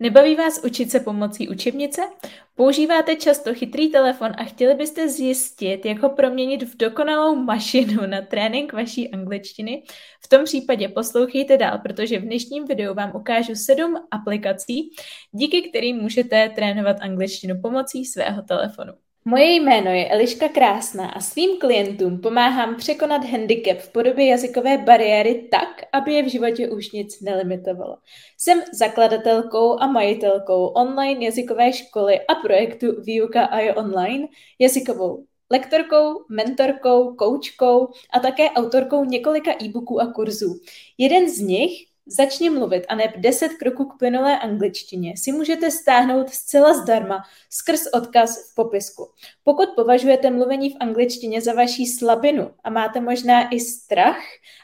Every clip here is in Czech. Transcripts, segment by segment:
Nebaví vás učit se pomocí učebnice? Používáte často chytrý telefon a chtěli byste zjistit, jak ho proměnit v dokonalou mašinu na trénink vaší angličtiny? V tom případě poslouchejte dál, protože v dnešním videu vám ukážu 7 aplikací, díky kterým můžete trénovat angličtinu pomocí svého telefonu. Moje jméno je Eliška Krásná a svým klientům pomáhám překonat handicap v podobě jazykové bariéry tak, aby je v životě už nic nelimitovalo. Jsem zakladatelkou a majitelkou online jazykové školy a projektu Výuka AI Online, jazykovou lektorkou, mentorkou, koučkou a také autorkou několika e-booků a kurzů. Jeden z nich, Začni mluvit a neb 10 kroků k plynulé angličtině, si můžete stáhnout zcela zdarma skrz odkaz v popisku. Pokud považujete mluvení v angličtině za vaši slabinu a máte možná i strach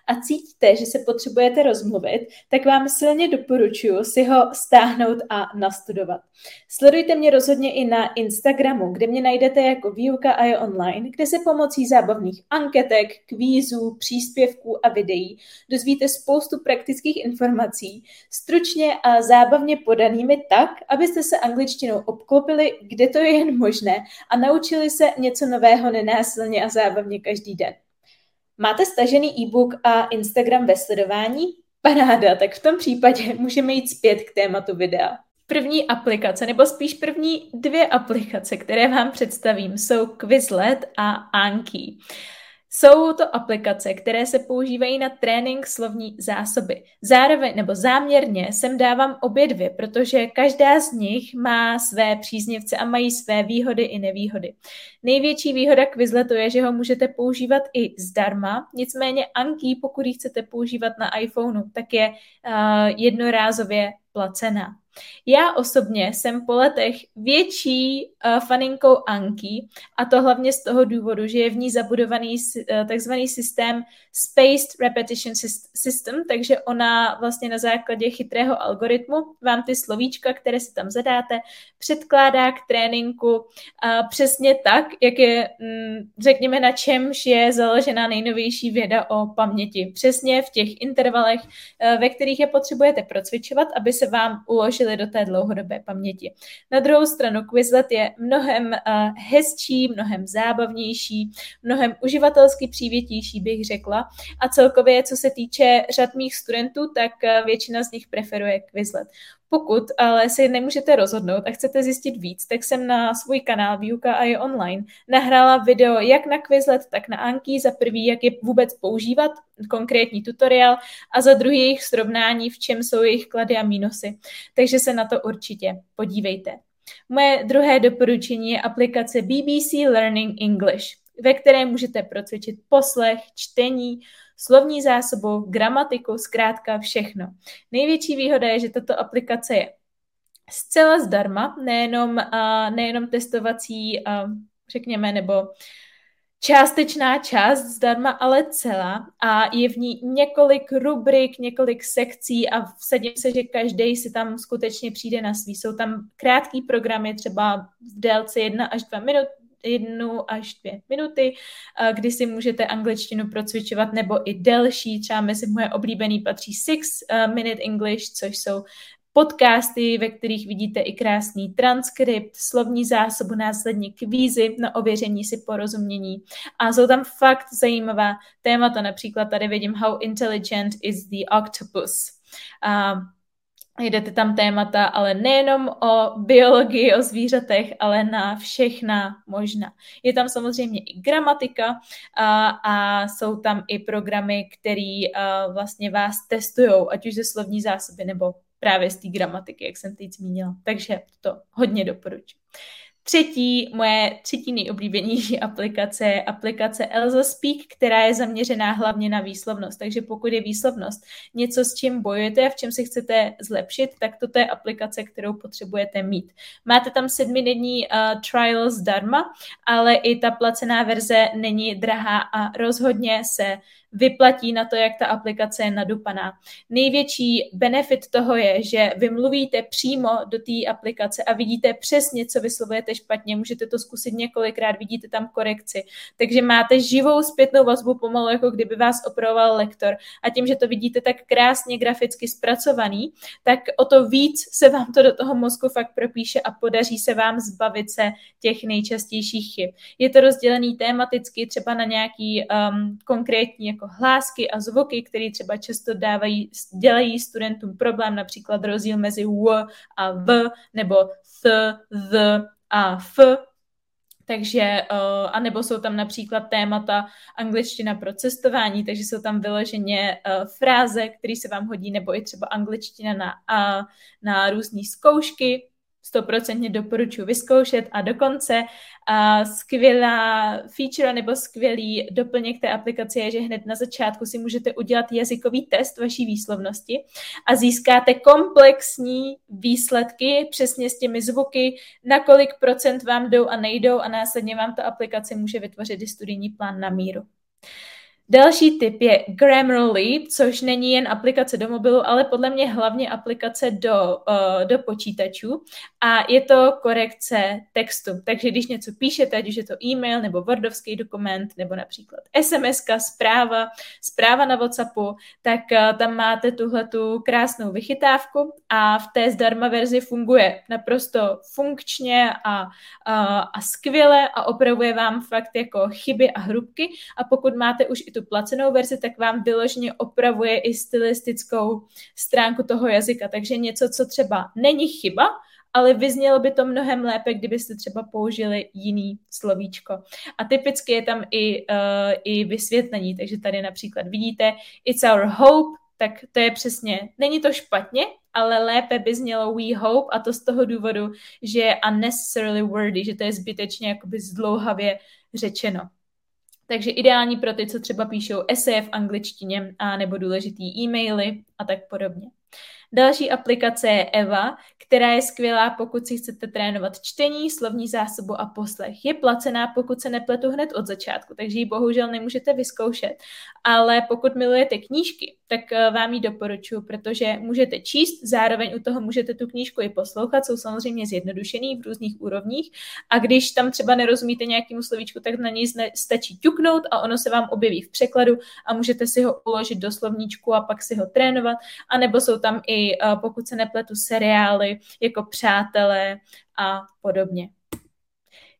a cítíte, že se potřebujete rozmluvit, tak vám silně doporučuji si ho stáhnout a nastudovat. Sledujte mě rozhodně i na Instagramu, kde mě najdete jako Výuka AI Online, kde se pomocí zábavných anketek, kvízů, příspěvků a videí dozvíte spoustu praktických informací, stručně a zábavně podanými tak, abyste se angličtinou obklopili, kde to je jen možné a naučili se něco nového nenásilně a zábavně každý den. Máte stažený e-book a Instagram ve sledování? Paráda, tak v tom případě můžeme jít zpět k tématu videa. První aplikace, nebo spíš první 2 aplikace, které vám představím, jsou Quizlet a Anki. Jsou to aplikace, které se používají na trénink slovní zásoby. Záměrně sem dávám obě 2, protože každá z nich má své příznivce a mají své výhody i nevýhody. Největší výhoda Quizletu je, že ho můžete používat i zdarma, nicméně Anki, pokud ji chcete používat na iPhoneu, tak je jednorázově placená. Já osobně jsem po letech větší faninkou Anki, a to hlavně z toho důvodu, že je v ní zabudovaný takzvaný systém Spaced Repetition System, takže ona vlastně na základě chytrého algoritmu vám ty slovíčka, které si tam zadáte, předkládá k tréninku přesně tak, jak je, řekněme, na čemž je založena nejnovější věda o paměti. Přesně v těch intervalech, ve kterých je potřebujete procvičovat, aby se vám uložil do té dlouhodobé paměti. Na druhou stranu Quizlet je mnohem hezčí, mnohem zábavnější, mnohem uživatelsky přívětivější, bych řekla. A celkově, co se týče řad mých studentů, tak většina z nich preferuje Quizlet. Pokud ale si nemůžete rozhodnout a chcete zjistit víc, tak jsem na svůj kanál Výuka AI Online nahrála video jak na Quizlet, tak na Anki, za prvý, jak je vůbec používat, konkrétní tutoriál, a za druhý jejich srovnání, v čem jsou jejich klady a mínusy. Takže se na to určitě podívejte. Moje druhé doporučení je aplikace BBC Learning English, ve které můžete procvičit poslech, čtení, slovní zásobu, gramatiku, zkrátka všechno. Největší výhoda je, že tato aplikace je zcela zdarma, nejenom testovací, řekněme, nebo částečná část zdarma, ale celá, a je v ní několik rubrik, několik sekcí a vsadím se, že každý si tam skutečně přijde na svý. Jsou tam krátký programy, třeba v délce 1 až 2 minuty, kdy si můžete angličtinu procvičovat, nebo i delší, třeba mezi moje oblíbený patří 6 Minute English, což jsou podcasty, ve kterých vidíte i krásný transkript, slovní zásobu, následně kvízy na ověření si porozumění. A jsou tam fakt zajímavá témata, například tady vidím How intelligent is the octopus? Jdete tam témata, ale nejenom o biologii, o zvířatech, ale na všechna možná. Je tam samozřejmě i gramatika a jsou tam i programy, které vlastně vás testujou, ať už ze slovní zásoby nebo právě z té gramatiky, jak jsem teď zmínila. Takže to hodně doporučuji. Moje třetí nejoblíbenější aplikace je aplikace Elsa Speak, která je zaměřená hlavně na výslovnost. Takže pokud je výslovnost něco, s čím bojujete a v čem si chcete zlepšit, tak toto je aplikace, kterou potřebujete mít. Máte tam 7denní trial zdarma, ale i ta placená verze není drahá a rozhodně se vyplatí na to, jak ta aplikace je nadupaná. Největší benefit toho je, že vy mluvíte přímo do té aplikace a vidíte přesně, co vyslovujete špatně. Můžete to zkusit několikrát, vidíte tam korekci. Takže máte živou zpětnou vazbu pomalu, jako kdyby vás opravoval lektor. A tím, že to vidíte tak krásně graficky zpracovaný, tak o to víc se vám to do toho mozku fakt propíše a podaří se vám zbavit se těch nejčastějších chyb. Je to rozdělený tematicky třeba na nějaký konkrétní jako hlásky a zvuky, které třeba často dělají studentům problém, například rozdíl mezi w a v, nebo th a f. Takže, anebo jsou tam například témata angličtina pro cestování, takže jsou tam vyloženě fráze, které se vám hodí, nebo i třeba angličtina na různé zkoušky. 100% doporučuji vyzkoušet a dokonce skvělá feature nebo skvělý doplněk té aplikace je, že hned na začátku si můžete udělat jazykový test vaší výslovnosti a získáte komplexní výsledky přesně s těmi zvuky, na kolik procent vám jdou a nejdou a následně vám ta aplikace může vytvořit i studijní plán na míru. Další tip je Grammarly, což není jen aplikace do mobilu, ale podle mě hlavně aplikace do počítačů a je to korekce textu. Takže když něco píšete, ať už je to e-mail nebo wordovský dokument nebo například SMS-ka, zpráva na WhatsAppu, tak tam máte tuhletu krásnou vychytávku a v té zdarma verzi funguje naprosto funkčně a skvěle a opravuje vám fakt jako chyby a hrubky a pokud máte už i tu placenou verzi, tak vám vyloženě opravuje i stylistickou stránku toho jazyka. Takže něco, co třeba není chyba, ale vyznělo by to mnohem lépe, kdybyste třeba použili jiný slovíčko. A typicky je tam i vysvětlení. Takže tady například vidíte it's our hope, tak to je přesně, není to špatně, ale lépe by znělo we hope a to z toho důvodu, že je unnecessarily wordy, že to je zbytečně jakoby zdlouhavě řečeno. Takže ideální pro ty, co třeba píšou eseje v angličtině a nebo důležitý e-maily a tak podobně. Další aplikace je Eva, která je skvělá, pokud si chcete trénovat čtení, slovní zásobu a poslech. Je placená, pokud se nepletu hned od začátku, takže ji bohužel nemůžete vyzkoušet. Ale pokud milujete knížky, tak vám ji doporučuji, protože můžete číst, zároveň u toho můžete tu knížku i poslouchat, jsou samozřejmě zjednodušený v různých úrovních a když tam třeba nerozumíte nějakému slovíčku, tak na něj stačí ťuknout a ono se vám objeví v překladu a můžete si ho uložit do slovníčku a pak si ho trénovat, anebo jsou tam i, pokud se nepletu, seriály jako Přátelé a podobně.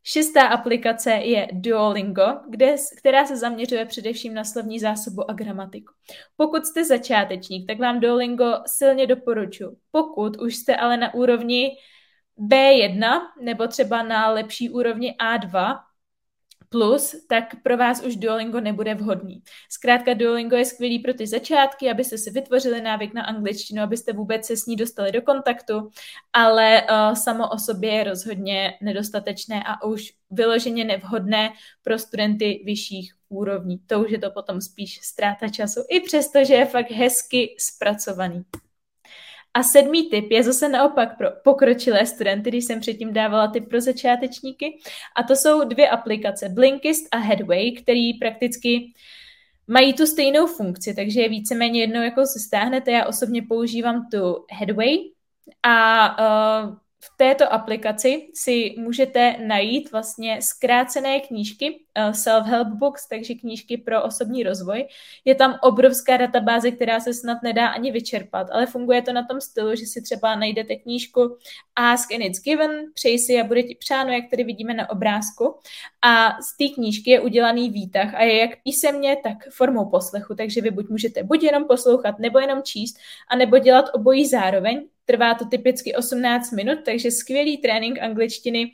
Šestá aplikace je Duolingo, která se zaměřuje především na slovní zásobu a gramatiku. Pokud jste začátečník, tak vám Duolingo silně doporučuji. Pokud už jste ale na úrovni B1 nebo třeba na lepší úrovni A2, plus, tak pro vás už Duolingo nebude vhodný. Zkrátka Duolingo je skvělý pro ty začátky, abyste si vytvořili návyk na angličtinu, abyste vůbec se s ní dostali do kontaktu, ale samo o sobě je rozhodně nedostatečné a už vyloženě nevhodné pro studenty vyšších úrovní. To už je to potom spíš ztráta času, i přesto, že je fakt hezky zpracovaný. A sedmý tip je zase naopak pro pokročilé studenty, když jsem předtím dávala tip pro začátečníky. A to jsou dvě aplikace, Blinkist a Headway, který prakticky mají tu stejnou funkci, takže je víceméně jednou, jakou si stáhnete. Já osobně používám tu Headway a v této aplikaci si můžete najít vlastně zkrácené knížky, self-help books, takže knížky pro osobní rozvoj. Je tam obrovská databáze, která se snad nedá ani vyčerpat, ale funguje to na tom stylu, že si třeba najdete knížku Ask and it's given, přeji si a bude ti přáno, jak tady vidíme na obrázku. A z té knížky je udělaný výtah a je jak písemně, tak formou poslechu, takže vy můžete buď jenom poslouchat, nebo jenom číst, anebo dělat obojí zároveň. Trvá to typicky 18 minut, takže skvělý trénink angličtiny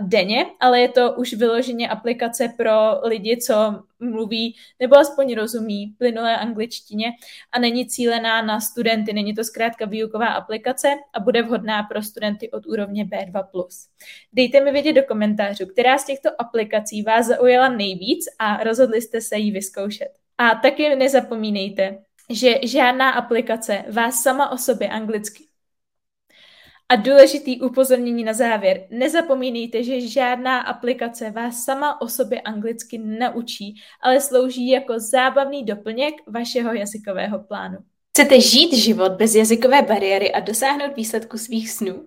denně, ale je to už vyloženě aplikace pro lidi, co mluví nebo aspoň rozumí plynulé angličtině a není cílená na studenty, není to zkrátka výuková aplikace a bude vhodná pro studenty od úrovně B2+. Dejte mi vědět do komentářů, která z těchto aplikací vás zaujala nejvíc a rozhodli jste se ji vyzkoušet. A taky nezapomínejte, že žádná aplikace vás sama o sobě anglicky A důležitý upozornění na závěr. Nezapomínejte, že žádná aplikace vás sama o sobě anglicky neučí, ale slouží jako zábavný doplněk vašeho jazykového plánu. Chcete žít život bez jazykové bariéry a dosáhnout výsledku svých snů?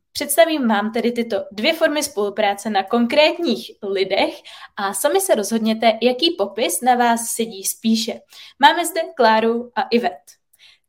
Představím vám tedy tyto 2 formy spolupráce na konkrétních lidech a sami se rozhodněte, jaký popis na vás sedí spíše. Máme zde Kláru a Ivet.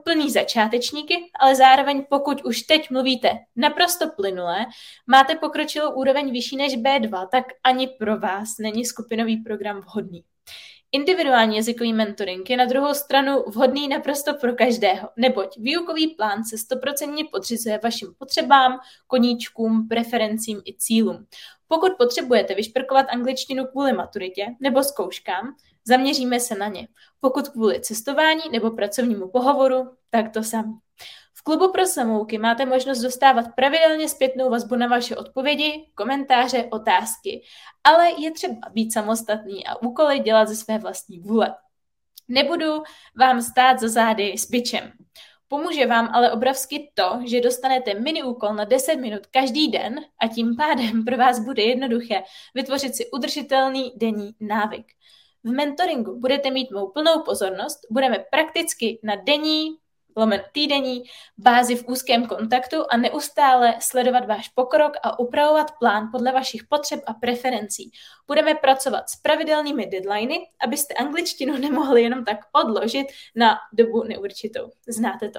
úplný začátečníky, ale zároveň pokud už teď mluvíte naprosto plynule, máte pokročilou úroveň vyšší než B2, tak ani pro vás není skupinový program vhodný. Individuální jazykový mentoring je na druhou stranu vhodný naprosto pro každého, neboť výukový plán se 100% podřizuje vašim potřebám, koníčkům, preferencím i cílům. Pokud potřebujete vyšperkovat angličtinu kvůli maturitě nebo zkouškám, zaměříme se na ně. Pokud kvůli cestování nebo pracovnímu pohovoru, tak to samé. V klubu pro samouky máte možnost dostávat pravidelně zpětnou vazbu na vaše odpovědi, komentáře, otázky, ale je třeba být samostatný a úkoly dělat ze své vlastní vůle. Nebudu vám stát za zády s bičem. Pomůže vám ale obrovsky to, že dostanete mini úkol na 10 minut každý den a tím pádem pro vás bude jednoduché vytvořit si udržitelný denní návyk. V mentoringu budete mít mou plnou pozornost, budeme prakticky na týdenní bázi v úzkém kontaktu a neustále sledovat váš pokrok a upravovat plán podle vašich potřeb a preferencí. Budeme pracovat s pravidelnými deadliny, abyste angličtinu nemohli jenom tak odložit na dobu neurčitou. Znáte to.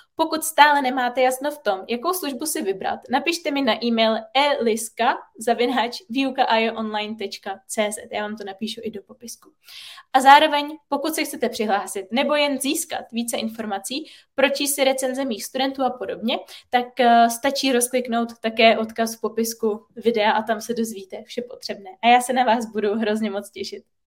Pokud stále nemáte jasno v tom, jakou službu si vybrat, napište mi na e-mail eliska@vyukaaionline.cz. Já vám to napíšu i do popisku. A zároveň, pokud se chcete přihlásit nebo jen získat více informací, pročíst si recenze mých studentů a podobně, tak stačí rozkliknout také odkaz v popisku videa a tam se dozvíte vše potřebné. A já se na vás budu hrozně moc těšit.